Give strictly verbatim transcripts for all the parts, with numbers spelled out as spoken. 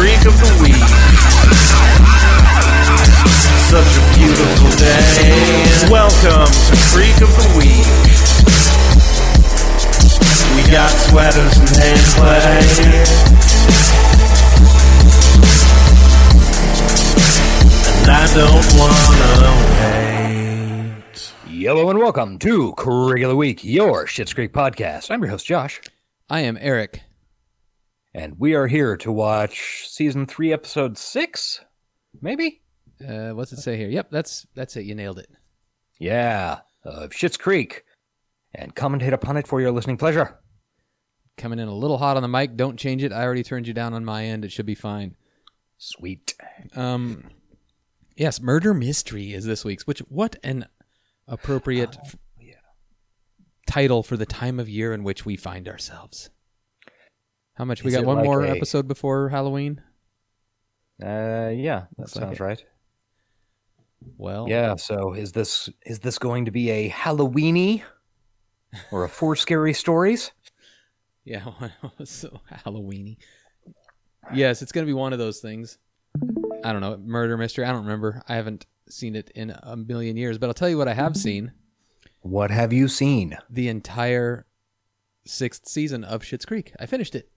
freak of the week. Such a beautiful day. Welcome to Freak of the Week. We got sweaters and hand play. And I don't wanna wait. Hello and welcome to Freak of the Week, your Schitt's Creek podcast. I'm your host, Josh. I am Eric. And we are here to watch season three, episode six, maybe? Uh, what's it say here? Yep, that's that's it. You nailed it. Yeah, of Schitt's Creek. And commentate upon it for your listening pleasure. Coming in a little hot on the mic. Don't change it. I already turned you down on my end. It should be fine. Sweet. Um, yes, Murder Mystery is this week's, which what an appropriate oh, yeah. title for the time of year in which we find ourselves. How much? We is got one like more a... episode before Halloween? Uh, yeah, that Looks sounds like right. Well, yeah. So is this is this going to be a Halloweeny or a Four Scary Stories? Yeah, so Halloweeny. Yes, it's going to be one of those things. I don't know, murder mystery. I don't remember. I haven't seen it in a million years. But I'll tell you what I have seen. What have you seen? The entire sixth season of Schitt's Creek. I finished it.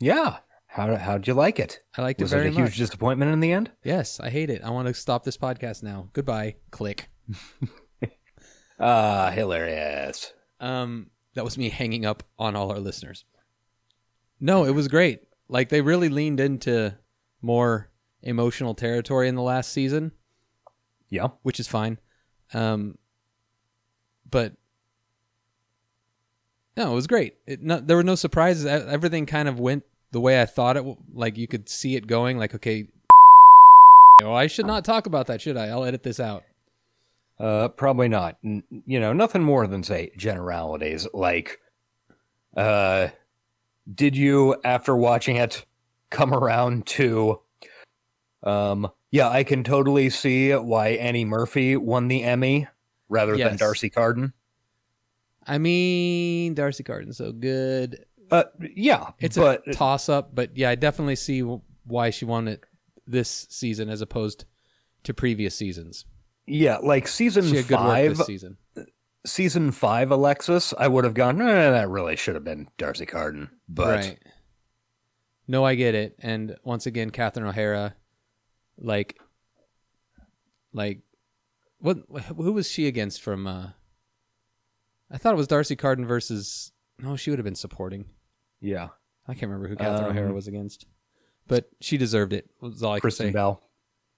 Yeah. How how'd you like it? I liked it very much. Was it a huge disappointment in the end? Yes, I hate it. I want to stop this podcast now. Goodbye. Click. Ah, uh, hilarious. Um, that was me hanging up on all our listeners. No, it was great. Like they really leaned into more emotional territory in the last season. Yeah, which is fine. Um, but. No, it was great. It, no, there were no surprises. Everything kind of went the way I thought it w- like you could see it going. Like, okay, oh, I should not talk about that, should I? I'll edit this out. Uh, probably not. N- you know, nothing more than, say, generalities. Like, uh, did you, after watching it, come around to, um, yeah, I can totally see why Annie Murphy won the Emmy rather yes. than Darcy Carden? I mean, Darcy Carden's so good. Uh, yeah. It's but, a toss-up, but yeah, I definitely see why she won it this season as opposed to previous seasons. Yeah, like season she had good five. Work this season. Season five, Alexis, I would have gone, no, eh, that really should have been Darcy Carden. But right. No, I get it. And once again, Catherine O'Hara, like, like, what? Who was she against from? Uh, I thought it was Darcy Carden versus... No, she would have been supporting. Yeah. I can't remember who Catherine um, O'Hara was against. But she deserved it. Was all I Kristen could say. Bell.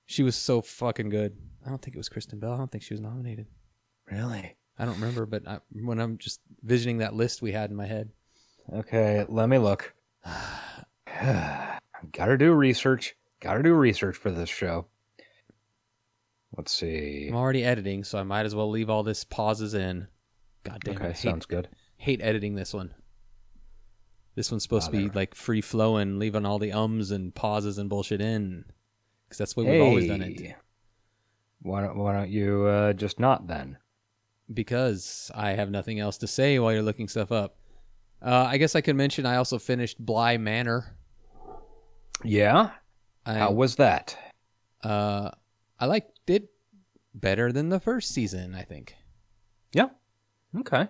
She was so fucking good. I don't think it was Kristen Bell. I don't think she was nominated. Really? I don't remember, but I, when I'm just visioning that list we had in my head. Okay, let me look. Gotta do research. Gotta do research for this show. Let's see. I'm already editing, so I might as well leave all this pauses in. God damn okay, it. Okay, sounds good. Hate editing this one. This one's supposed oh, to be right. like free flowing, leaving all the ums and pauses and bullshit in, because that's the way hey. we've always done it. Why don't Why don't you uh, just not then? Because I have nothing else to say while you're looking stuff up. Uh, I guess I could mention I also finished Bly Manor. Yeah. I, How was that? Uh, I liked it better than the first season, I think. Yeah. Okay.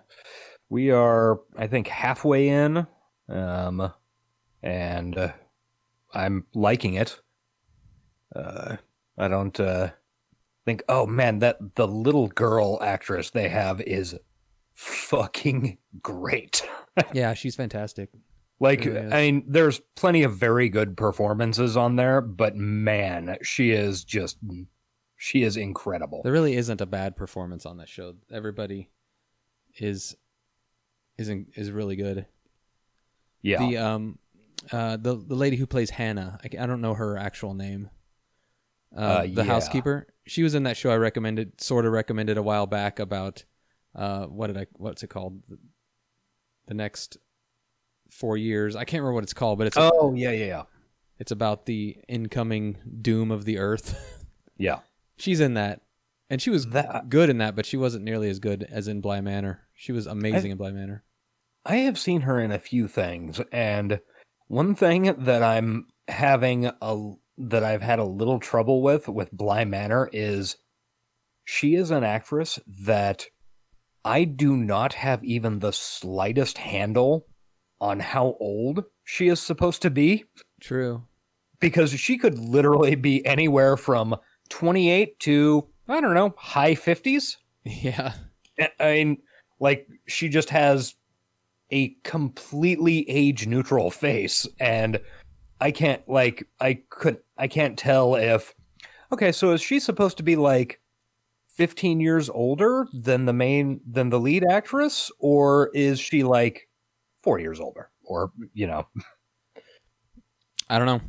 We are, I think, halfway in, um, and uh, I'm liking it. Uh, I don't uh, think, oh man, that the little girl actress they have is fucking great. Yeah, she's fantastic. Like, really I mean, there's plenty of very good performances on there, but man, she is just, she is incredible. There really isn't a bad performance on this show. Everybody is... Isn't is really good. Yeah. The um, uh, the the lady who plays Hannah, I, I don't know her actual name. Uh, uh the yeah. housekeeper. She was in that show I recommended, sort of recommended a while back about, uh, what did I? What's it called? The, the next four years. I can't remember what it's called, but it's oh a, yeah yeah yeah. It's about the incoming doom of the Earth. Yeah. She's in that, and she was that, good in that, but she wasn't nearly as good as in Bly Manor. She was amazing I, in Bly Manor. I have seen her in a few things, and one thing that I'm having a that I've had a little trouble with with Bly Manor is she is an actress that I do not have even the slightest handle on how old she is supposed to be. True. Because she could literally be anywhere from twenty-eight to, I don't know, high fifties. Yeah. I mean, like, she just has a completely age-neutral face, and I can't, like, I could, I can't tell if, okay, so is she supposed to be, like, fifteen years older than the main, than the lead actress, or is she, like, four years older? Or, you know. I don't know.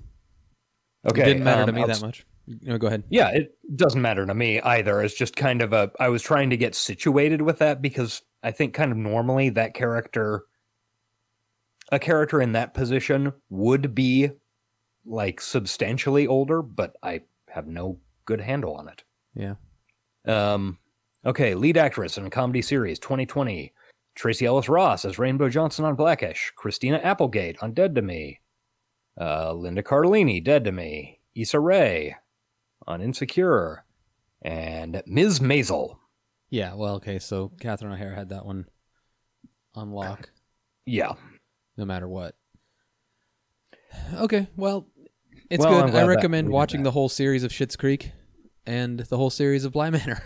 Okay. It didn't matter um, to me I'll... that much. No, go ahead. Yeah, it doesn't matter to me either. It's just kind of a, I was trying to get situated with that because I think kind of normally that character, a character in that position would be like substantially older, but I have no good handle on it. Yeah. Um. Okay, lead actress in a comedy series, twenty twenty. Tracee Ellis Ross as Rainbow Johnson on Blackish. Christina Applegate on Dead to Me. Uh, Linda Cardellini, Dead to Me. Issa Rae on Insecure, and Miz Maisel. Yeah, well, okay, so Catherine O'Hara had that one on lock. Yeah. No matter what. Okay, well, it's well, good. I recommend watching the whole series of Schitt's Creek and the whole series of Bly Manor.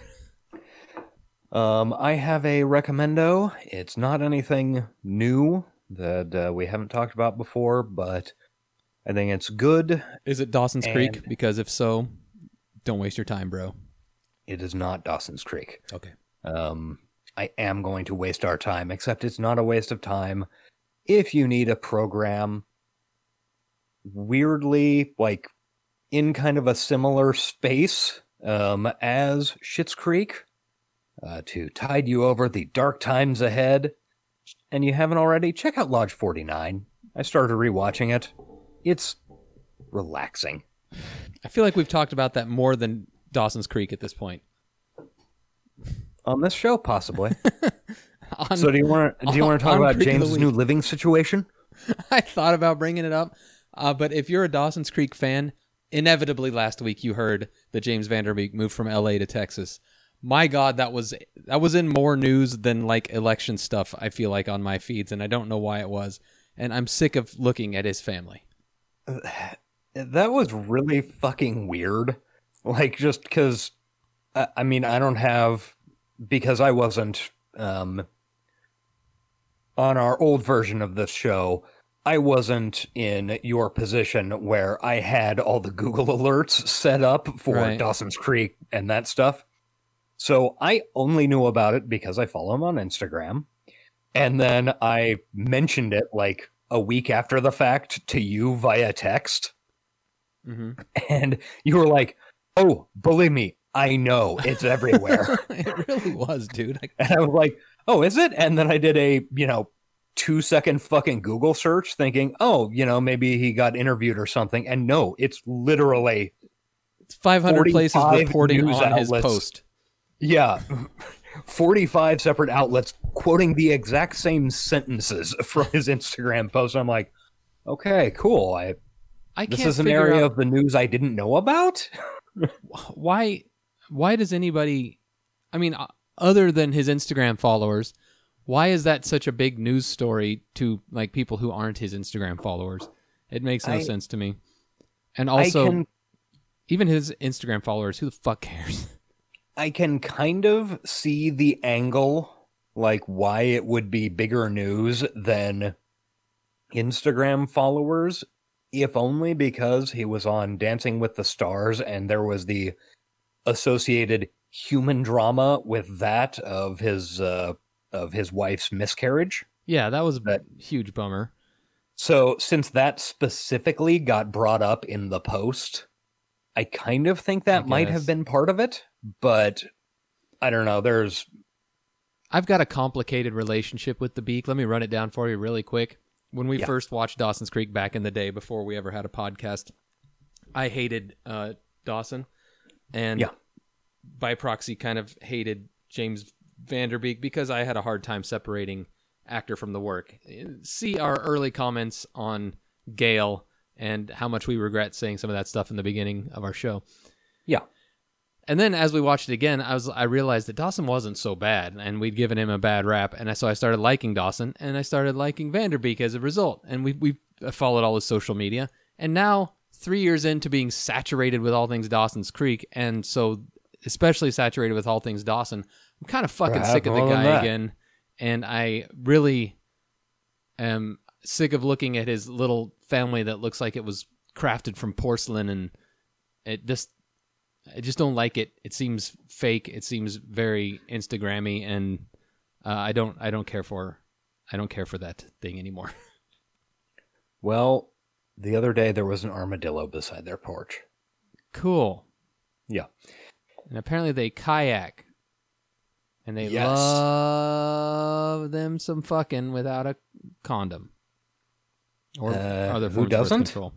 um, I have a recommendo. It's not anything new that uh, we haven't talked about before, but I think it's good. Is it Dawson's and Creek? Because if so, don't waste your time, bro. It is not Dawson's Creek. Okay. Um, I am going to waste our time, except it's not a waste of time. If you need a program, weirdly, like, in kind of a similar space um, as Schitt's Creek, uh, to tide you over the dark times ahead, and you haven't already, check out Lodge forty-nine. I started rewatching it. It's relaxing. I feel like we've talked about that more than Dawson's Creek at this point. On this show, possibly. on, so do you want to do you want to talk about James' new living situation? I thought about bringing it up, uh, but if you're a Dawson's Creek fan, inevitably last week you heard that James Vanderbeek moved from L A to Texas. My God, that was that was in more news than like election stuff, I feel like, on my feeds, and I don't know why it was. And I'm sick of looking at his family. That was really fucking weird. Like, just because, I mean, I don't have, because I wasn't um, on our old version of this show, I wasn't in your position where I had all the Google alerts set up for right. Dawson's Creek and that stuff. So I only knew about it because I follow him on Instagram. And then I mentioned it like a week after the fact to you via text. Mm-hmm. And you were like, oh, believe me, I know it's everywhere. It really was, dude. I- and I was like, oh, is it? And then I did a, you know, two second fucking Google search thinking, oh, you know, maybe he got interviewed or something. And no, it's literally it's five hundred places reporting on outlets. His post. Yeah. forty-five separate outlets quoting the exact same sentences from his Instagram post. I'm like, okay, cool. I, I this can't is an area out... of the news I didn't know about. why, why does anybody, I mean, other than his Instagram followers, why is that such a big news story to like people who aren't his Instagram followers? It makes no I, sense to me. And also can... even his Instagram followers, who the fuck cares? I can kind of see the angle, like why it would be bigger news than Instagram followers, if only because he was on Dancing with the Stars and there was the associated human drama with that of his uh, of his wife's miscarriage. Yeah, that was a but, huge bummer. So since that specifically got brought up in the post, I kind of think that might have been part of it. But I don't know. There's, I've got a complicated relationship with the Beak. Let me run it down for you really quick. When we yeah. first watched Dawson's Creek back in the day, before we ever had a podcast, I hated uh, Dawson, and yeah. by proxy, kind of hated James Vanderbeek because I had a hard time separating actor from the work. See our early comments on Gale and how much we regret saying some of that stuff in the beginning of our show. Yeah. And then as we watched it again, I was I realized that Dawson wasn't so bad, and we'd given him a bad rap, and I, so I started liking Dawson, and I started liking Vanderbeek as a result, and we we followed all his social media, and now three years into being saturated with all things Dawson's Creek, and so especially saturated with all things Dawson, I'm kind of fucking sick of the guy again, and I really am sick of looking at his little family that looks like it was crafted from porcelain, and it just... I just don't like it. It seems fake. It seems very Instagrammy, and uh, I don't. I don't care for. I don't care for that thing anymore. Well, the other day there was an armadillo beside their porch. Cool. Yeah. And apparently they kayak, and they yes. love them some fucking without a condom or uh, other forms of birth control.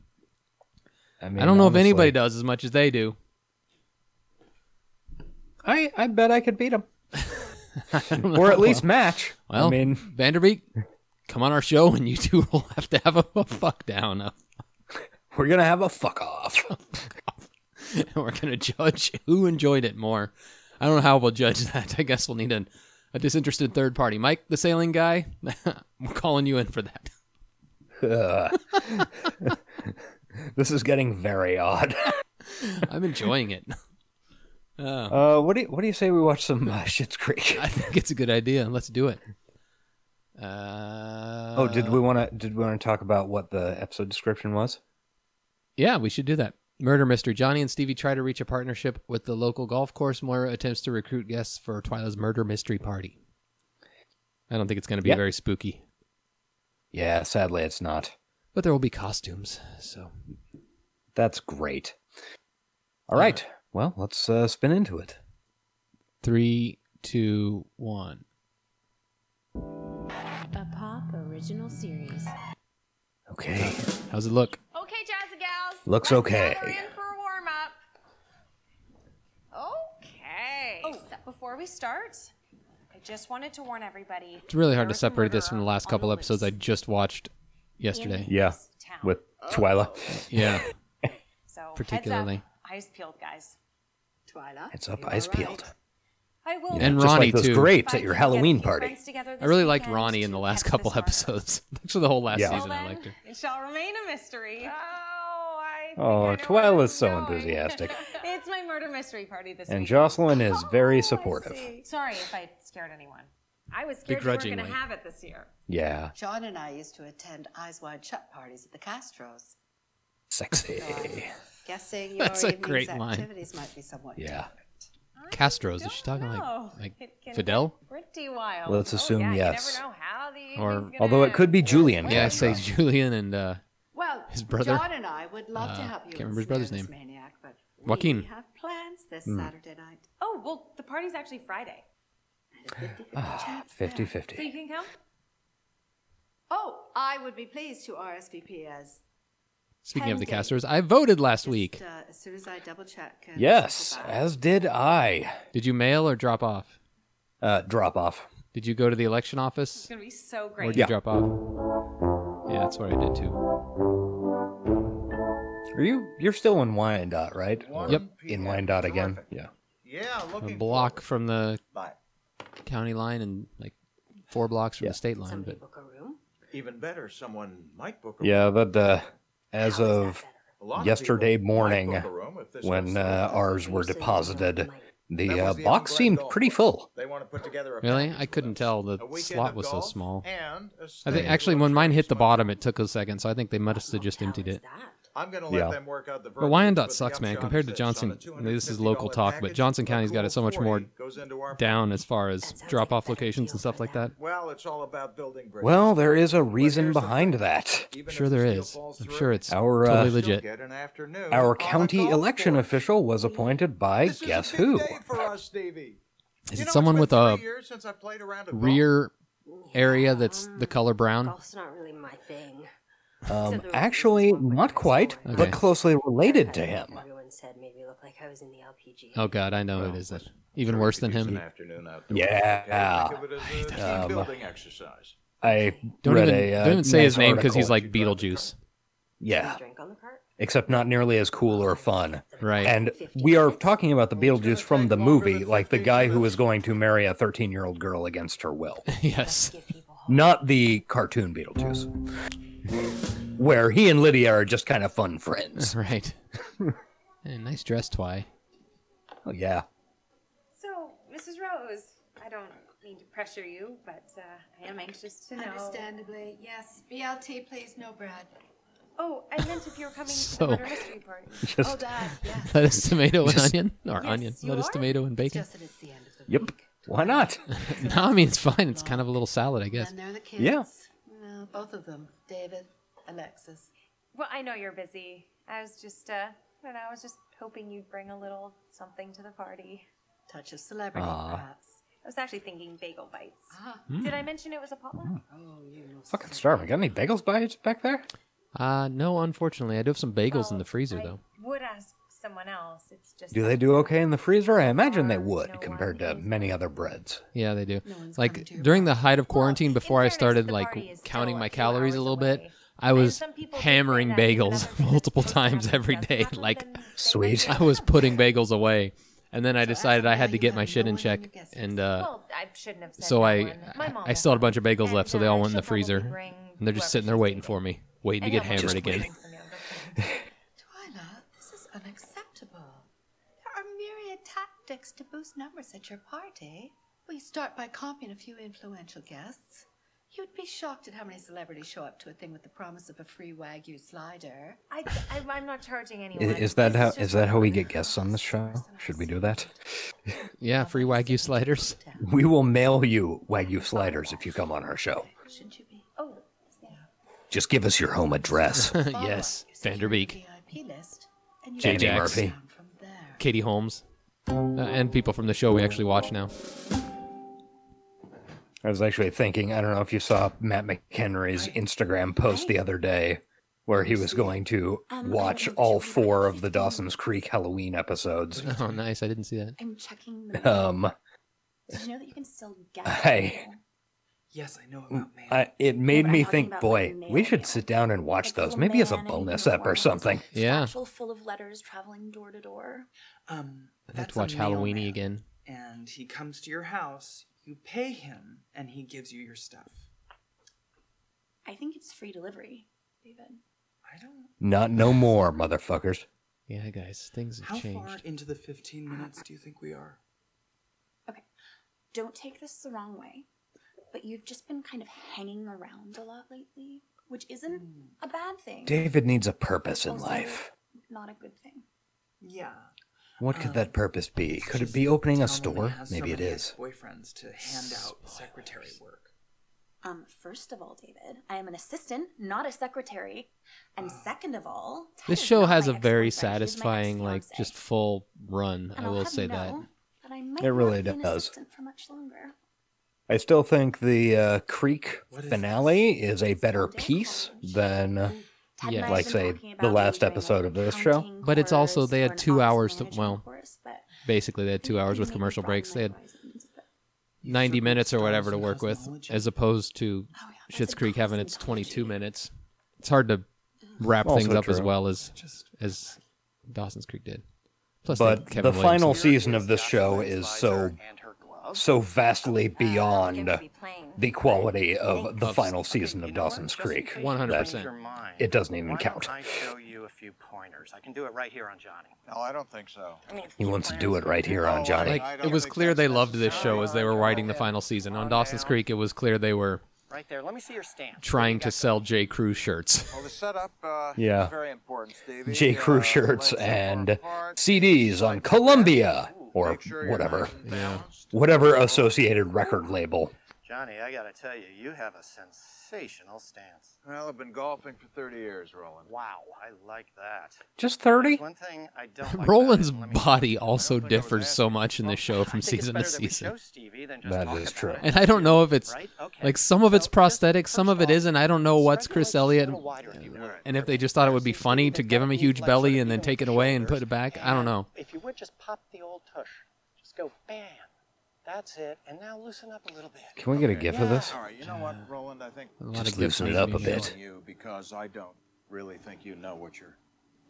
I mean, I don't know honestly, if anybody does as much as they do. I, I bet I could beat him. Or at least match. Well, I mean, Vanderbeek, come on our show and you two will have to have a, a fuck down. We're going to have a fuck off. And we're going to judge who enjoyed it more. I don't know how we'll judge that. I guess we'll need a, a disinterested third party. Mike, the sailing guy, we're calling you in for that. Uh, this is getting very odd. I'm enjoying it. Oh. Uh, what do you, what do you say we watch some uh, Schitt's Creek? I think it's a good idea. Let's do it. Uh, oh, did we want to did we want to talk about what the episode description was? Yeah, we should do that. Murder mystery. Johnny and Stevie try to reach a partnership with the local golf course. Moira attempts to recruit guests for Twyla's murder mystery party. I don't think it's going to be yep. very spooky. Yeah, sadly, it's not. But there will be costumes, so that's great. All right. Uh, Well, let's uh, spin into it. Three, two, one. A Pop Original Series. Okay. How's it look? Okay, Jazzy Gals. Looks okay. We're in for a warm-up. Okay. Oh. So before we start, I just wanted to warn everybody. It's really hard to separate this from the last couple episodes I just watched yesterday. Yeah, with oh. Twyla. Yeah. So particularly. Heads up, eyes peeled, guys. Twyla, it's up, eyes right. peeled. I will. And yeah, Ronnie, like those too. Grapes at your Halloween party. I really liked Ronnie in the last couple episodes. Actually, the whole last yeah. season well, I liked her. It shall remain a mystery. Oh, I Oh, Twyla's so going. enthusiastic. It's my murder mystery party this week. And Jocelyn is oh, very supportive. Sorry if I scared anyone. I was scared we were going to have it this year. Yeah. John and I used to attend Eyes Wide Shut parties at the Castros. Sexy. So guessing your That's a great activities line. Might be somewhat yeah. different. Castros. Is she talking know. like, like Fidel? Pretty wild. Well, let's assume oh, yeah, yes. You never know how the or although end. It could be Julian. Yeah, I say Julian and uh, well, his brother. John and I would love uh, to help you. Can't remember his brother's name. Maniac, but Joaquin. We have plans this mm. Saturday night. Oh well, the party's actually Friday. fifty-fifty. So you can come. Oh, I would be pleased to R S V P as. Speaking Pending. Of the casters, I voted last Just, week. Uh, as soon as I double check. Uh, yes, as did I. Did you mail or drop off? Uh, drop off. Did you go to the election office? It's going to be so great. Or did yeah. you drop off? Yeah, that's what I did too. Are you, you're still in Wyandotte, right? Or yep. In Wyandotte again. Yeah. Yeah, looking a block forward. From the Bye. County line and like four blocks from yeah. the state line. Somebody but... book a room? Even better, someone might book a room. Yeah, but... Uh, As of yesterday morning, when uh, ours were deposited, the uh, box seemed pretty full. Really? I couldn't tell. The slot was so small. I think actually, when mine hit the bottom, it took a second, so I think they must have just emptied it. I'm going to let yeah. them work out the verdict. But Wyandotte sucks, man. Compared to Johnson, this is local talk, but Johnson County's got it so much more down as far as drop-off locations and stuff like that. Well, it's all about building bridges. Well, there is a reason behind that. I'm sure there is. I'm sure it's our, uh, totally legit. Our county election official was appointed by guess who? Is it someone with a rear area that's the color brown? Golf's not really my thing. Um, actually, not quite, okay. but closely related to him. Oh God, I know well, who it is. That even worse than him. Yeah. Um, I don't even, a, uh, don't even say his name because he's like Beetlejuice. yeah, drink on the cart. Except not nearly as cool or fun. Right. And we are talking about the Beetlejuice from the movie, like the guy who is going to marry a thirteen-year-old girl against her will. Yes. Not the cartoon Beetlejuice, where he and Lydia are just kind of fun friends. Right. Hey, nice dress, Twi. Oh, yeah. So, Missus Rose, I don't mean to pressure you, but uh, I am anxious to know. Understandably, yes. B L T, please, no bread. Oh, I meant if you were coming so, to the murder mystery party. Just oh, God, yes. Lettuce, tomato, and just, onion? Or yes, onion. Lettuce, are? Tomato, and bacon? It's just that it's the end of the yep. Week. Why not? No, I mean, it's fine. It's kind of a little salad, I guess. And they're the kids. Yeah. Well, both of them. David, Alexis. Well, I know you're busy. I was just, uh, I don't know, I was just hoping you'd bring a little something to the party. Touch of celebrity, uh, perhaps. I was actually thinking bagel bites. Ah. Mm. Did I mention it was a potluck? Mm. Oh, you know. Fucking starving. Got any bagels bites back there? Uh, no, unfortunately. I do have some bagels well, in the freezer, I though. I would ask someone else. It's just do they do okay in the freezer? I imagine they would no compared to many other breads. Yeah, they do. No like, during the height of quarantine, well, before I started, like, counting my calories a little away. Bit, I was hammering bagels multiple times every day. Like, sweet. I was putting bagels away. And then I decided I had to get my shit in check, and uh, so I I still had a bunch of bagels left, so they all went in the freezer, and they're just sitting there waiting for me, waiting to get hammered again. Twyla, this is unacceptable. There are myriad tactics to boost numbers at your party. We start by copying a few influential guests. You'd be shocked at how many celebrities show up to a thing with the promise of a free Wagyu slider. I, I, I'm not charging anyone. Is, is that how is that how we get guests on this show? Should we do that? Yeah, free Wagyu sliders. We will mail you Wagyu sliders if you come on our show. Shouldn't you be? Oh, yeah. Just give us your home address. Yes, Vanderbeek, Annie Murphy, Katie Holmes, uh, and people from the show we actually watch now. I was actually thinking, I don't know if you saw Matt McHenry's Instagram post the other day where he was going to watch all four of the Dawson's Creek Halloween episodes. Oh, nice. I didn't see that. I'm checking the Um, Did you know that you can still get I, Yes, I know about mail. I, it made me think, boy, we should sit down and watch those. Maybe as a bonus ep or something. Yeah. Full of letters traveling door to door. Um, I have to watch Halloweeny again. And he comes to your house. You pay him, and he gives you your stuff. I think it's free delivery, David. I don't... Not no more, motherfuckers. Yeah, guys, things have How changed. How far into the fifteen minutes do you think we are? Okay. Don't take this the wrong way, but you've just been kind of hanging around a lot lately, which isn't mm. a bad thing. David needs a purpose in life. Not a good thing. Yeah. What could um, that purpose be? Could it be opening a store? Maybe it is. Boyfriends to hand out secretary work. Um, first of all, David, I am an assistant, not a secretary. And uh, second of all, this show has a very satisfying, like, just full run. I will say that. It really does. For much longer. I still think the uh, Creek finale is a better piece than. Yeah, like say the last episode of this show. But it's also they had two hours to well, basically they had two hours with commercial breaks. They had ninety minutes or whatever to work with, as opposed to Schitt's Creek having its twenty-two minutes. It's hard to wrap things up as well as as Dawson's Creek did. Plus, but the final season of this show is so so vastly beyond the quality of the final season of Dawson's Creek. one hundred percent. It doesn't even count. I show you a few pointers. I can do it right here on Johnny. No, I don't think so. He wants to do it right here on Johnny. Like, it was clear they loved this show as they were writing the final season. On Dawson's Creek, it was clear they were right there. Let me see your stamp. Trying to sell J. Crew shirts. Well, the setup uh yeah. is very important, Stevie. J. Crew shirts and C Ds on Columbia. Or sure whatever. Yeah. Whatever associated record label. Johnny, I gotta tell you, you have a sensational stance. Well, I've been golfing for thirty years, Roland. Wow, I like that. Just thirty? One thing I don't like Roland's body also differs so much in this show from season to season. That is true. And I don't know if it's, like, some of it's prosthetic, some of it isn't. I don't know what's Chris Elliott, and if they just thought it would be funny to give him a huge belly and then take it away and put it back. I don't know. If you would just pop the old tush, just go bam. That's it. And now loosen up a little bit. Can we get a gif yeah. of this? All right, you know what, Roland, I think just loosen it up a bit. You because I don't. really think you know what you're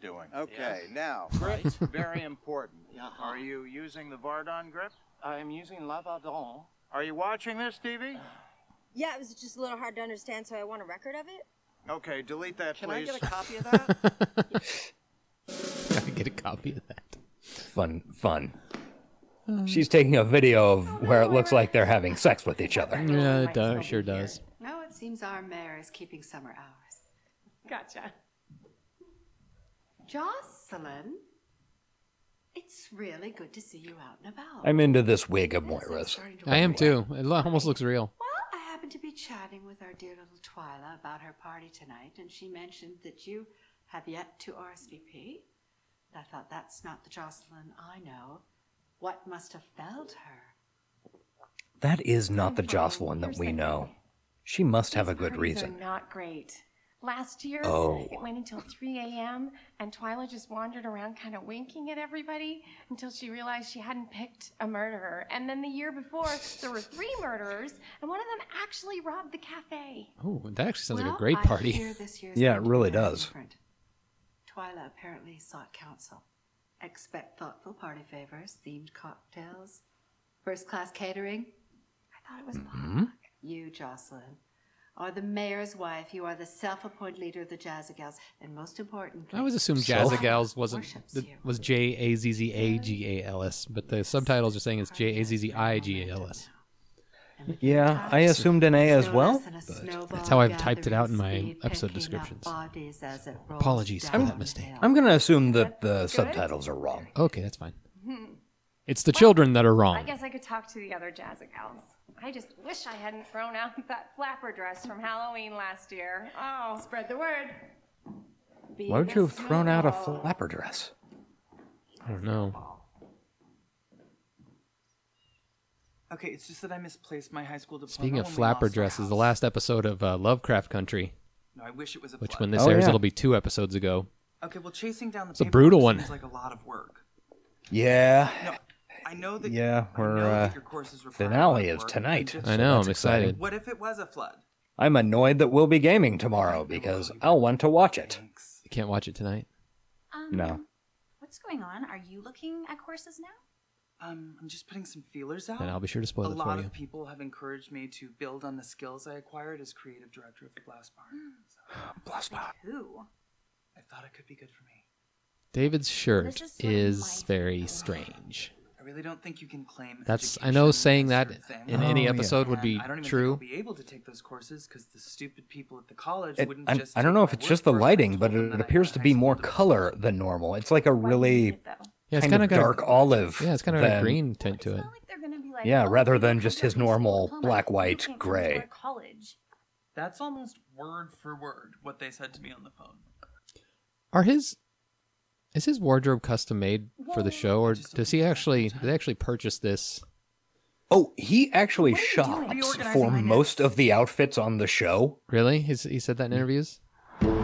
doing. Okay, yeah. Now, grip, right. Very important. Uh-huh. Are you using the Vardon grip? I'm using Lavardon. Are you watching this, Stevie? Yeah, it was just a little hard to understand, so I want a record of it. Okay, delete that, Can please. Can I get a copy of that? Can I get a copy of that? Fun, fun. Um, She's taking a video of oh, where no, it looks like they're having sex with each other. Yeah, it does, sure does. No, it seems our mayor is keeping summer hours. Gotcha. Jocelyn, it's really good to see you out and about. I'm into this wig of Moira's. I am too. It almost looks real. Well, I happened to be chatting with our dear little Twyla about her party tonight, and she mentioned that you have yet to R S V P. I thought, that's not the Jocelyn I know. What must have felled her? That is not the Jocelyn that we know. She must have a good reason. These parties are not great. Last year, oh. It went until three a.m., and Twyla just wandered around kind of winking at everybody until she realized she hadn't picked a murderer. And then the year before, there were three murderers, and one of them actually robbed the cafe. Oh, that actually sounds well, like a great party. I hear this year's yeah, it really does. Different. Twyla apparently sought counsel. Expect thoughtful party favors, themed cocktails, first-class catering. I thought it was mm-hmm. Bach. You, Jocelyn, are the mayor's wife. You are the self-appointed leader of the Jazzagals, and most importantly, I always assumed Jazzagals wasn't the, was J A Z Z A G A L S, but the subtitles are saying it's J A Z Z I G A L S. Yeah, I assumed an A as well. But that's how I've typed it out in my episode descriptions. Apologies for that mistake. I'm going to assume that the subtitles are wrong. Okay, that's fine. It's the well, children that are wrong. I guess I could talk to the other Jazzagals. I just wish I hadn't thrown out that flapper dress from Halloween last year. Oh, spread the word. Be Why would you have thrown out a flapper dress? I don't know. Okay, it's just that I misplaced my high school diploma. Speaking of flapper dresses, the last episode of uh, Lovecraft Country, no, I wish it was a which flapper. When this oh, airs, yeah. It'll be two episodes ago. Okay, well, chasing down the it's a brutal one. Seems like a lot of work. Yeah. No, I know that. Yeah, we're uh, finale is tonight. I know. I'm excited. What if it was a flood? I'm annoyed that we'll be gaming tomorrow because I'll want to watch it. Thanks. You can't watch it tonight. Um, no. What's going on? Are you looking at courses now? Um, I'm just putting some feelers out. And I'll be sure to spoil it for you. A lot of people have encouraged me to build on the skills I acquired as creative director of the Blast Bar. So, Blast Bar. Who? I thought it could be good for me. David's shirt is, is very strange. I really don't think you can claim. That's I know saying that in oh, any episode yeah. would be true. I don't even true. Think I'll be able to take those courses because the stupid people at the college it, wouldn't I, just. I don't know if it's just the lighting, but it, it appears to be more color than normal. It's like a really. Yeah, it's kind of dark got a, olive. Yeah, it's kind of a green tint to it. Like, yeah, oh, rather than just his normal black, white, gray. That's almost word for word what they said to me on the phone. Are his is his wardrobe custom made for the show, or does he actually did they actually purchase this? Oh, he actually shops for most of the outfits on the show. Really? He's, he said that in interviews?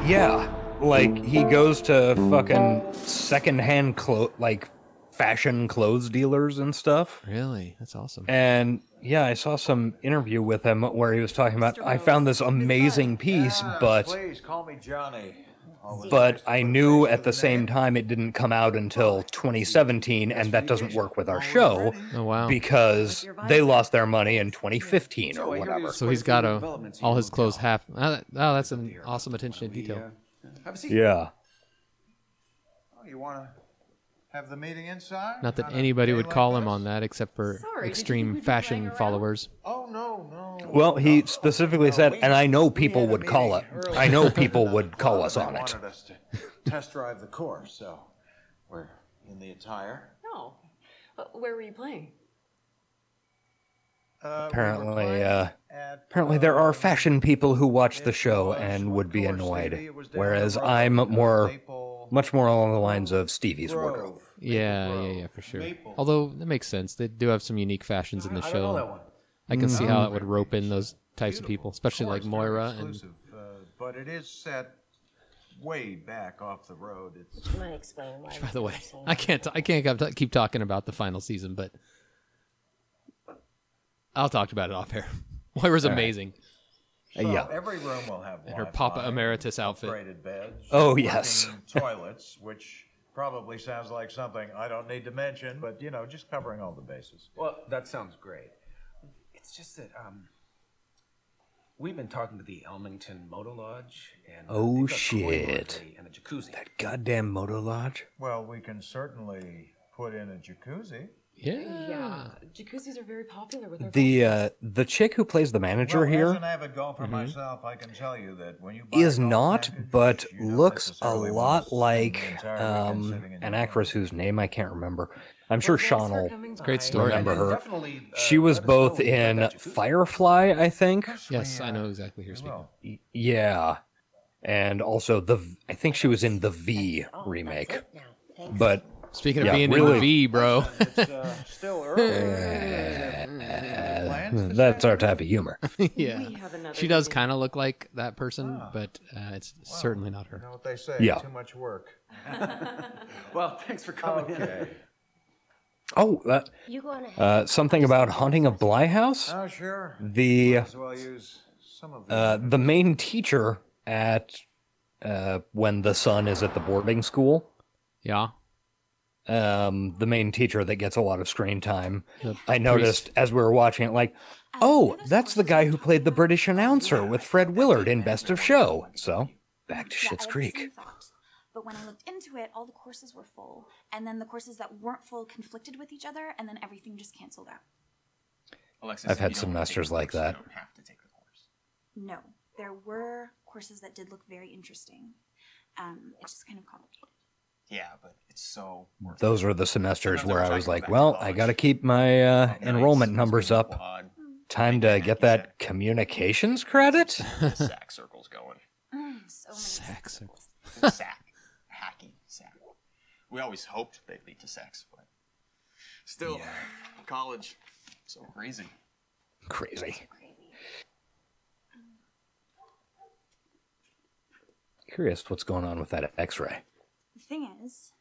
Yeah. Like, he goes to fucking secondhand, clo- like, fashion clothes dealers and stuff. Really? That's awesome. And, yeah, I saw some interview with him where he was talking about, I found this amazing piece, yeah, but... Please call me Johnny. Always but I knew at the same time it didn't come out until twenty seventeen, and that doesn't work with our show oh, wow. because they lost their money in twenty fifteen or whatever. So he's got a, all his clothes half... Oh, that's an awesome attention to detail. Have a seat. Yeah. Oh, you want to have the meeting inside? Not that anybody would call him on that except for extreme fashion followers. Oh, no, no. Well, he specifically said, and I know people would call it. I know people would call us on it. They wanted us to test drive the course, so we're in the attire. No. Where were you playing? Uh, apparently, uh, at, apparently uh, there are fashion people who watch the show and would be annoyed, whereas I'm more, Maple, much more along the lines of Stevie's Grove. Wardrobe. Yeah, Grove. yeah, yeah, for sure. Maple. Although that makes sense. They do have some unique fashions in the I, show. I, I can no. see how it would rope in those types Beautiful. of people, especially of course, like Moira. And... Uh, but it is set way back off the road. It's... Might explain why. Which, by the way, I can't. T- I can't keep talking about the final season, but. I'll talk about it off air. Moira's amazing. So yeah. every room will have Wi-Fi. Her Papa Emeritus outfit. Upgraded beds. Oh, yes. Toilets, which probably sounds like something I don't need to mention, but, you know, just covering all the bases. Well, that sounds great. It's just that um, we've been talking to the Elmington Motor Lodge. And oh, shit. And a jacuzzi. That goddamn Motor Lodge? Well, we can certainly put in a jacuzzi. Yeah. yeah, jacuzzis are very popular with our the uh, the chick who plays the manager well, here. As an avid golfer mm-hmm. myself, I can tell you that when you buy is not, package, but looks a lot like um, an actress whose name I can't remember. I'm well, sure Sean will great story. remember her. Uh, she was both in Firefly, I think. Yes, I know exactly who you're speaking. Well. Yeah, and also the I think she was in the V remake, oh, but. Speaking of yeah, being really. in the V, bro. It's uh, still early. uh, that's our type of humor. yeah. She does kind of look like that person, ah. but uh, it's well, certainly not her. You know what they say, yeah. too much work. Well, thanks for coming okay. in. Oh, uh, you go on ahead. Uh, something about Haunting of Bly House? Oh, sure. The, might as well use some of uh, the main teacher at uh, when the son is at the boarding school. Yeah. Um, the main teacher that gets a lot of screen time. I noticed as we were watching it, like, oh, that's the guy who played the British announcer with Fred Willard in Best of Show. So, back to Schitt's Creek. But when I looked into it, all the courses were full, and then the courses that weren't full conflicted with each other, and then everything just canceled out. Alexis, I've had some masters like that. You don't have to take the course. No, there were courses that did look very interesting. Um, it's just kind of complicated. Yeah, but it's so... Those were the semesters where I was like, well, I got to keep my uh, enrollment numbers up. Time to get that communications credit? Sack circles going. So many sack circles. Sack. Hacking sack. We always hoped they'd lead to sex, but still, yeah. college, so crazy. Crazy. Curious what's going on with that X-ray. The thing is,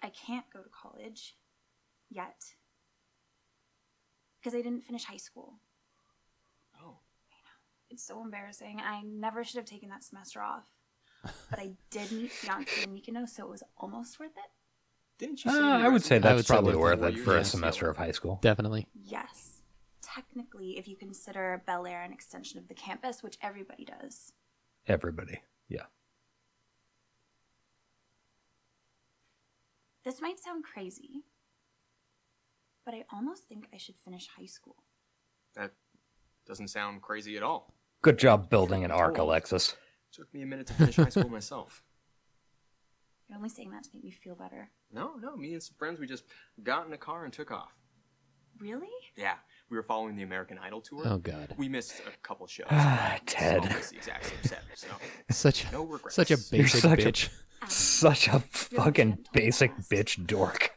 I can't go to college yet because I didn't finish high school. Oh. I know. It's so embarrassing. I never should have taken that semester off, but I did meet Fiancé in Mykonos, so it was almost worth it. Didn't you? Uh, I would say that's would probably say worth it for a semester of high school. Definitely. Yes. Technically, if you consider Bel Air an extension of the campus, which everybody does. Everybody, yeah. This might sound crazy, but I almost think I should finish high school. That doesn't sound crazy at all. Good job building an arc, Alexis. It took me a minute to finish high school myself. You're only saying that to make me feel better. No, no, me and some friends, we just got in a car and took off. Really? Yeah, we were following the American Idol tour. Oh, God. We missed a couple shows. Ah, Ted. It's the exact same set, so such, no regrets. Such a basic such bitch. A... Such a fucking basic bitch dork.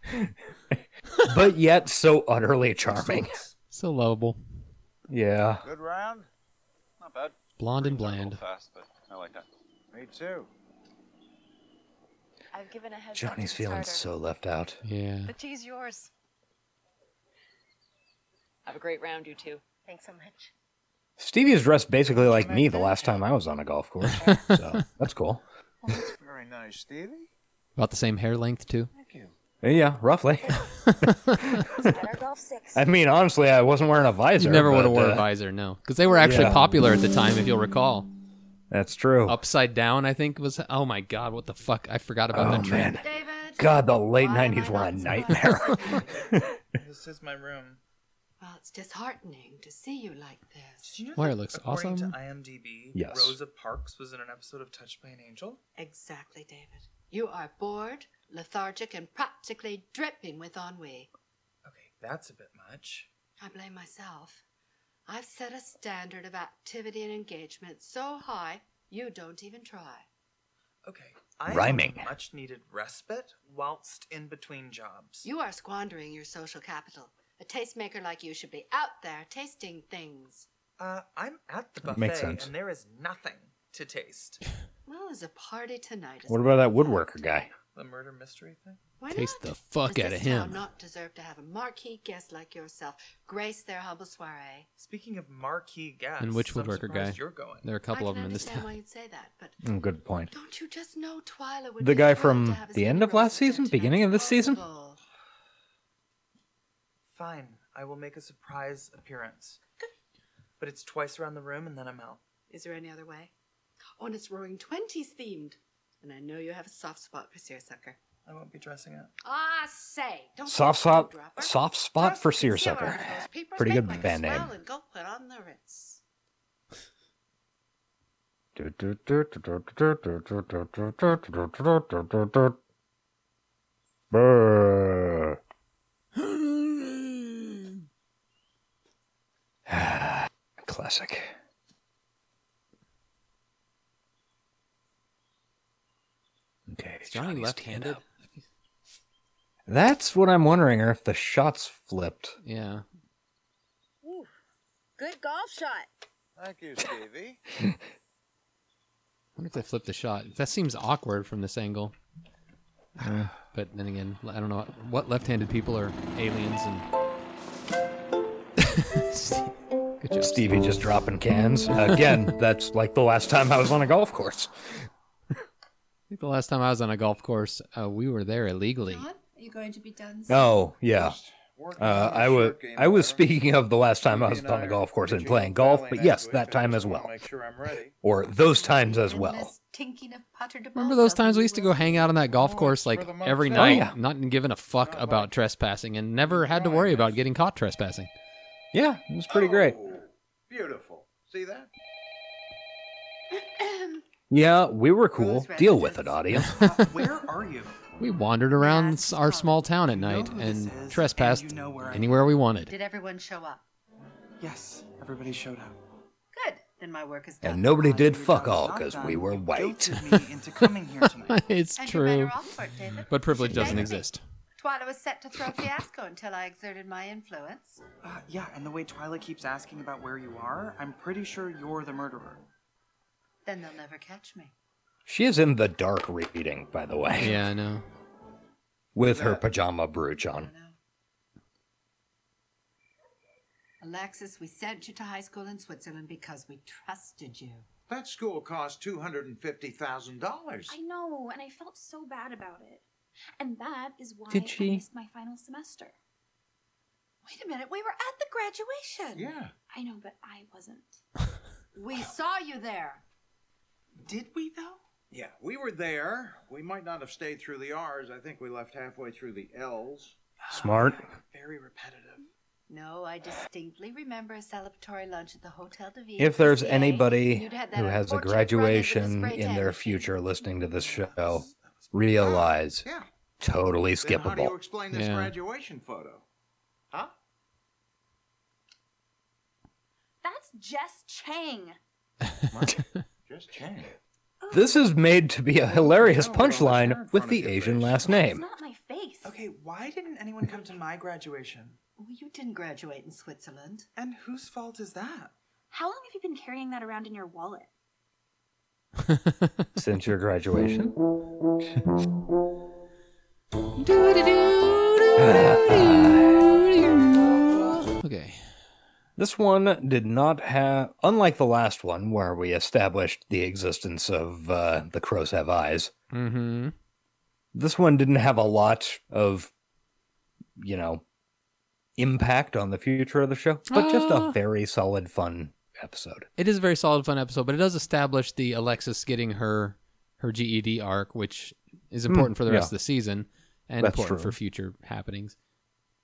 But yet so utterly charming. So lovable. Yeah. Good round. Not bad. Blonde and bland. Fast, but I like that. Me too. I've given a heads up. Johnny's feeling so left out. Yeah. The tea's yours. Have a great round, you two. Thanks so much. Stevie's dressed basically like me the last time I was on a golf course. So that's cool. Well, that's very nice, Stevie. About the same hair length, too. Thank you. Yeah, roughly. I mean, honestly, I wasn't wearing a visor. You never would have worn uh, a visor, no. Because they were actually yeah. popular at the time, if you'll recall. That's true. Upside Down, I think, was... Oh, my God, what the fuck? I forgot about oh, that man. Trend. David, God, the late nineties were a nightmare. This is my room. Well, it's disheartening to see you like this. You know Moira looks according awesome. According to I M D B, yes. Rosa Parks was in an episode of Touched by an Angel. Exactly, David. You are bored, lethargic, and practically dripping with ennui. Okay, that's a bit much. I blame myself. I've set a standard of activity and engagement so high, you don't even try. Okay, I Rhyming. have much-needed respite whilst in between jobs. You are squandering your social capital. A tastemaker like you should be out there tasting things. Uh, I'm at the buffet, and there is nothing to taste. Well, there's a party tonight. What about that woodworker guy? The murder mystery thing? Why Taste not? the fuck Does out of him. Does not deserve to have a marquee guest like yourself grace their humble soiree? Speaking of marquee guests, and which woodworker guy? You're going. There are a couple I of them in this town. I understand why you'd say that, but mm, good point. Don't you just know Twyla would The guy from the end of last season, beginning of this season? Fine, I will make a surprise appearance. Good. But it's twice around the room and then I'm out. Is there any other way? Oh, and it's Roaring Twenties themed. And I know you have a soft spot for seersucker. I won't be dressing up. Ah, say, don't soft spot. Soft spot for seersucker. Pretty good band name. Go put on the Ritz. Classic. Okay, is Johnny left-handed? That's what I'm wondering, or if the shots flipped. Yeah. Ooh, good golf shot. Thank you, Stevie. I wonder if they flipped the shot. That seems awkward from this angle. Uh, but then again, I don't know what left-handed people are aliens and. Good job, Stevie, just dropping cans again. That's like the last time I was on a golf course. I think the last time I was on a golf course, uh, we were there illegally. John, are you going to be done soon? Oh, yeah. Uh, I, was, I was speaking of the last time I was on a golf course and playing golf, but yes, that time as well. Or those times as well. Remember those times we used to go hang out on that golf course like every night, oh, yeah. not giving a fuck about trespassing, and never had to worry about getting caught trespassing? Yeah, it was pretty great. Oh, beautiful. See that? Yeah, we were cool. Deal with it, audience. Where are you? We wandered around That's our small town at night you know and is, trespassed and you know anywhere we wanted. Did everyone show up? Yes, everybody showed up. Good. Then my work is done. And nobody oh, did fuck all because we were white. It's true. It, but privilege Should doesn't exist. Twyla was set to throw fiasco until I exerted my influence. Uh, yeah, and the way Twyla keeps asking about where you are, I'm pretty sure you're the murderer. Then they'll never catch me. She is in the dark reading, by the way. Yeah, I know. With her pajama brooch on. Alexis, we sent you to high school in Switzerland because we trusted you. That school cost two hundred fifty thousand dollars. I know, and I felt so bad about it. And that is why Did she? I missed my final semester. Wait a minute, we were at the graduation. Yeah. I know, but I wasn't. We saw you there. Did we, though? Yeah, we were there. We might not have stayed through the R's. I think we left halfway through the L's. Smart. Oh, very repetitive. No, I distinctly remember a celebratory lunch at the Hotel de Ville. If there's anybody who has a graduation in their future listening to this show, realize yeah. totally skippable. Then how do you explain this yeah. graduation photo? Huh? That's Jess Chang. Jess Chang. This is made to be a hilarious punchline with the Asian last name. It's not my face. Okay, why didn't anyone come to my graduation? Well, you didn't graduate in Switzerland. And whose fault is that? How long have you been carrying that around in your wallet? Since your graduation. Okay. This one did not have, unlike the last one where we established the existence of uh, the crows have eyes, mm-hmm. this one didn't have a lot of, you know, impact on the future of the show, but ah. just a very solid, fun episode. It is a very solid, fun episode, but it does establish the Alexis getting her, her G E D arc, which is important mm, for the rest yeah. of the season and That's important true. for future happenings.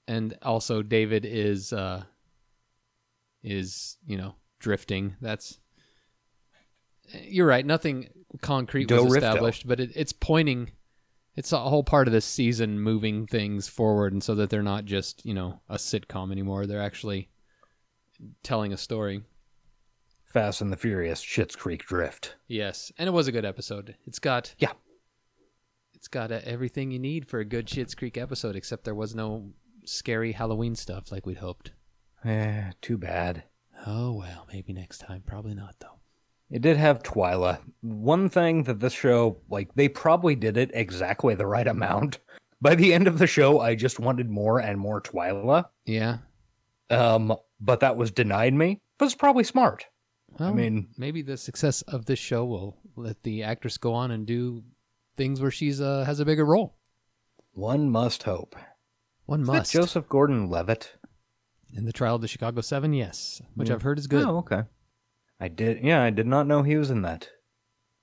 And also David is... Uh, is, you know, drifting. That's, you're right, nothing concrete Do was established, but it, it's pointing, it's a whole part of this season moving things forward, and so that they're not just, you know, a sitcom anymore. They're actually telling a story. Fast and the Furious, Schitt's Creek Drift. Yes, and it was a good episode. It's got... Yeah. It's got uh, everything you need for a good Schitt's Creek episode, except there was no scary Halloween stuff like we'd hoped. Eh, too bad. Oh, well, maybe next time. Probably not, though. It did have Twyla. One thing that this show, like, they probably did it exactly the right amount. By the end of the show, I just wanted more and more Twyla. Yeah. Um, but that was denied me. But it's probably smart. Well, I mean, maybe the success of this show will let the actress go on and do things where she's uh, has a bigger role. One must hope. One must. Is that Joseph Gordon-Levitt? In The Trial of the Chicago Seven, yes, which mm. I've heard is good. Oh, okay. I did. Yeah, I did not know he was in that.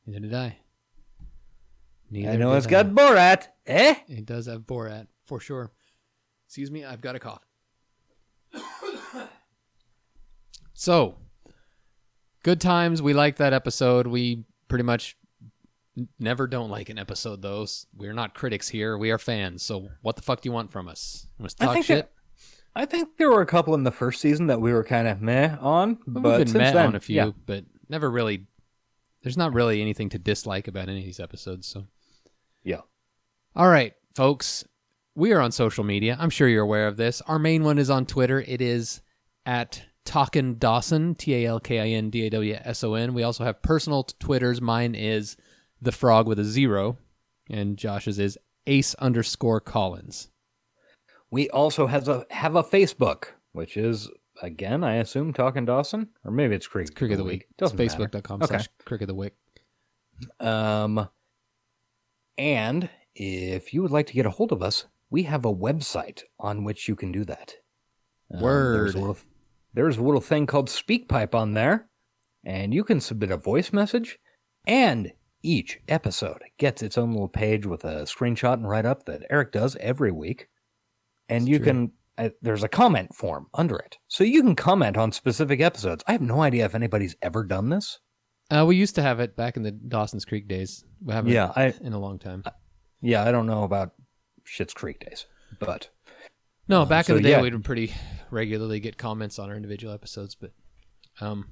Neither did I. Neither I know it's I. got Borat, eh? It does have Borat, for sure. Excuse me, I've got a cough. So, good times. We like that episode. We pretty much never don't like an episode, though. We're not critics here. We are fans. So what the fuck do you want from us? Let's talk shit. That- I think there were a couple in the first season that we were kind of meh on, but We've been since meh then, on a few, yeah. but never really. There's not really anything to dislike about any of these episodes, so yeah. All right, folks, we are on social media. I'm sure you're aware of this. Our main one is on Twitter. It is at Talkin' Dawson, T A L K I N D A W S O N. We also have personal Twitters. Mine is the Frog with a zero, and Josh's is Ace underscore Collins. We also have a have a Facebook, which is, again, I assume, Talkin' Dawson? Or maybe it's Creek, it's Creek of the Week. It's facebook dot com okay. slash Creek of the Week. Um, and if you would like to get a hold of us, we have a website on which you can do that. Word. Um, there's, a little, there's a little thing called SpeakPipe on there, and you can submit a voice message, and each episode gets its own little page with a screenshot and write-up that Eric does every week. And it's you true. can, uh, there's a comment form under it. So you can comment on specific episodes. I have no idea if anybody's ever done this. Uh, we used to have it back in the Dawson's Creek days. We haven't yeah, I, in a long time. I, yeah, I don't know about Schitt's Creek days, but. No, um, back so in the day, yeah. we'd pretty regularly get comments on our individual episodes, but um,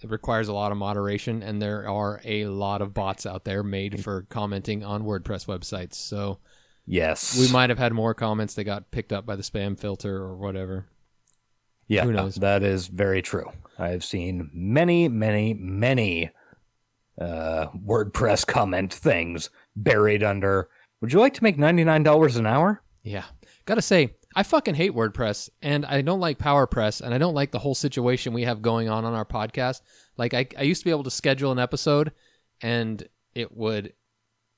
it requires a lot of moderation, and there are a lot of bots out there made for commenting on WordPress websites, so. Yes. We might have had more comments that got picked up by the spam filter or whatever. Yeah, who knows? That is very true. I've seen many, many, many uh, WordPress comment things buried under, would you like to make ninety-nine dollars an hour? Yeah. Gotta say, I fucking hate WordPress, and I don't like PowerPress, and I don't like the whole situation we have going on on our podcast. Like, I, I used to be able to schedule an episode, and it would...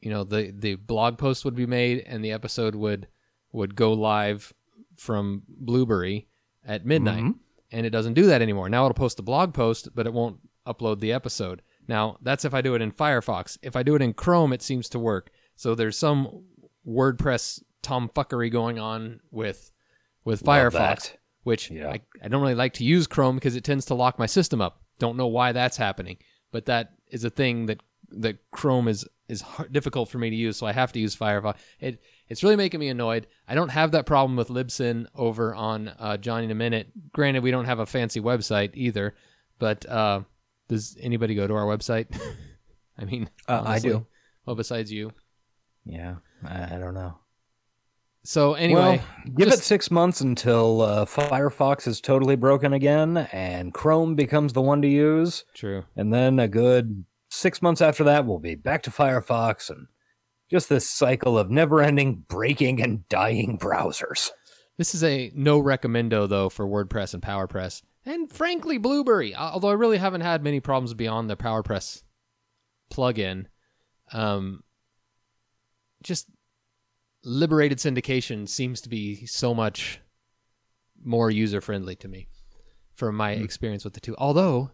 You know, the, the blog post would be made and the episode would would go live from Blueberry at midnight. Mm-hmm. And it doesn't do that anymore. Now it'll post the blog post, but it won't upload the episode. Now, that's if I do it in Firefox. If I do it in Chrome, it seems to work. So there's some WordPress tomfuckery going on with with Firefox, which yeah. I, I don't really like to use Chrome because it tends to lock my system up. Don't know why that's happening. But that is a thing that that Chrome is... is hard, difficult for me to use, so I have to use Firefox. It It's really making me annoyed. I don't have that problem with Libsyn over on uh, Johnny in a Minute. Granted, we don't have a fancy website either, but uh, does anybody go to our website? I mean, uh, I do. Well, besides you. Yeah, I, I don't know. So anyway. Well, give just, it six months until uh, Firefox is totally broken again and Chrome becomes the one to use. True. And then a good... Six months after that, we'll be back to Firefox and just this cycle of never-ending breaking and dying browsers. This is a no recommendo, though, for WordPress and PowerPress. And frankly, Blueberry, although I really haven't had many problems beyond the PowerPress plugin. Um, just liberated syndication seems to be so much more user-friendly to me from my mm. experience with the two. Although...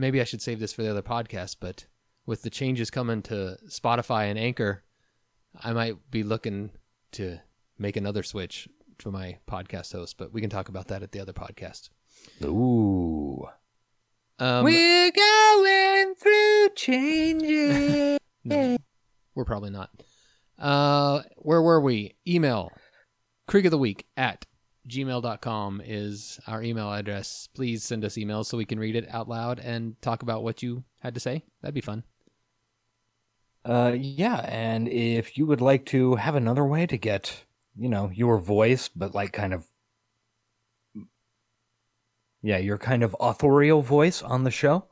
Maybe I should save this for the other podcast, but with the changes coming to Spotify and Anchor, I might be looking to make another switch for my podcast host, but we can talk about that at the other podcast. Ooh. Um, We're going through changes. No, we're probably not. Uh, where were we? Email. Creek of the Week at gmail dot com is our email address. Please send us emails so we can read it out loud and talk about what you had to say. That'd be fun. Uh, yeah, and if you would like to have another way to get, you know, your voice, but like kind of, yeah, your kind of authorial voice on the show,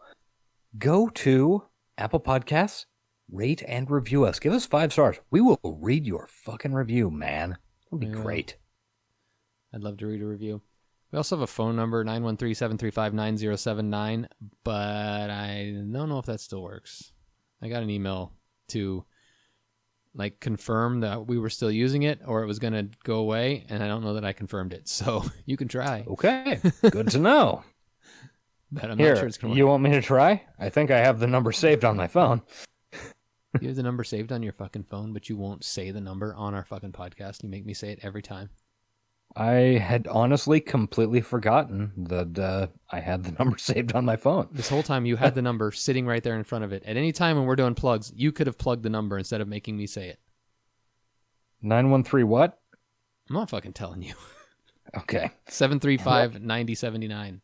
go to Apple Podcasts, rate and review us. Give us five stars. We will read your fucking review, man. It'll be yeah. great. I'd love to read a review. We also have a phone number, nine one three, seven three five, nine zero seven nine, but I don't know if that still works. I got an email to like confirm that we were still using it or it was going to go away, and I don't know that I confirmed it. So you can try. Okay, good to know. But I'm Here, not sure it's going to work. You want me to try? I think I have the number saved on my phone. You have the number saved on your fucking phone, but you won't say the number on our fucking podcast. You make me say it every time. I had honestly completely forgotten that uh, I had the number saved on my phone. This whole time you had the number sitting right there in front of it. At any time when we're doing plugs, you could have plugged the number instead of making me say it. nine one three what? I'm not fucking telling you. Okay. seven three five, nine zero seven nine.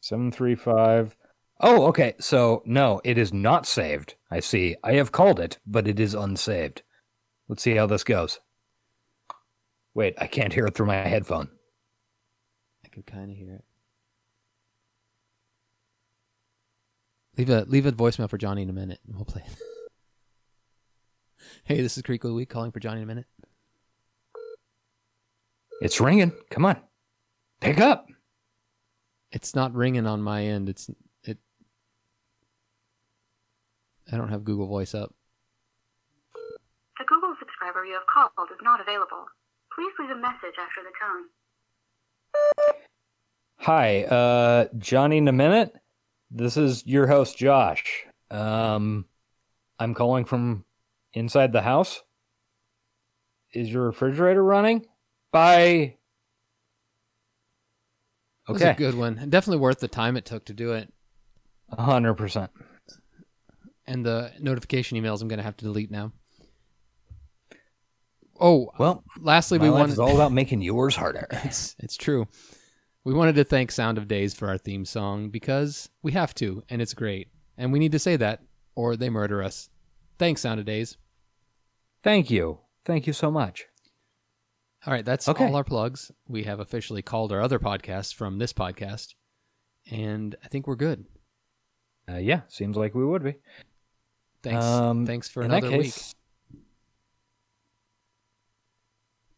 seven three five. Oh, okay. So, no, it is not saved. I see. I have called it, but it is unsaved. Let's see how this goes. Wait, I can't hear it through my headphone. I can kind of hear it. Leave a leave a voicemail for Johnny in a minute, and we'll play it. Hey, this is Creekly Week calling for Johnny in a minute. It's ringing. Come on. Pick up. It's not ringing on my end. It's it. I don't have Google Voice up. The Google subscriber you have called is not available. Please leave a message after the tone. Hi, uh, Johnny in a minute. This is your host, Josh. Um, I'm calling from inside the house. Is your refrigerator running? Bye. Okay. That's a good one. Definitely worth the time it took to do it. one hundred percent. And the notification emails I'm going to have to delete now. Oh, well, lastly, we wanted... It's all about making yours harder. It's, it's true. We wanted to thank Sound of Days for our theme song because we have to, and it's great. And we need to say that, or they murder us. Thanks, Sound of Days. Thank you. Thank you so much. All right, that's okay. All our plugs. We have officially called our other podcasts from this podcast, and I think we're good. Uh, yeah, seems like we would be. Thanks, um, Thanks for another week.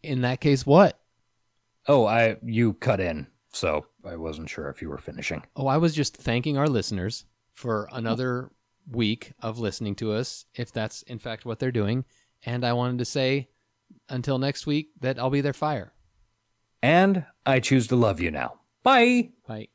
In that case, what? Oh, I you cut in, so I wasn't sure if you were finishing. Oh, I was just thanking our listeners for another week of listening to us, if that's in fact what they're doing. And I wanted to say, until next week, that I'll be their fire. And I choose to love you now. Bye. Bye.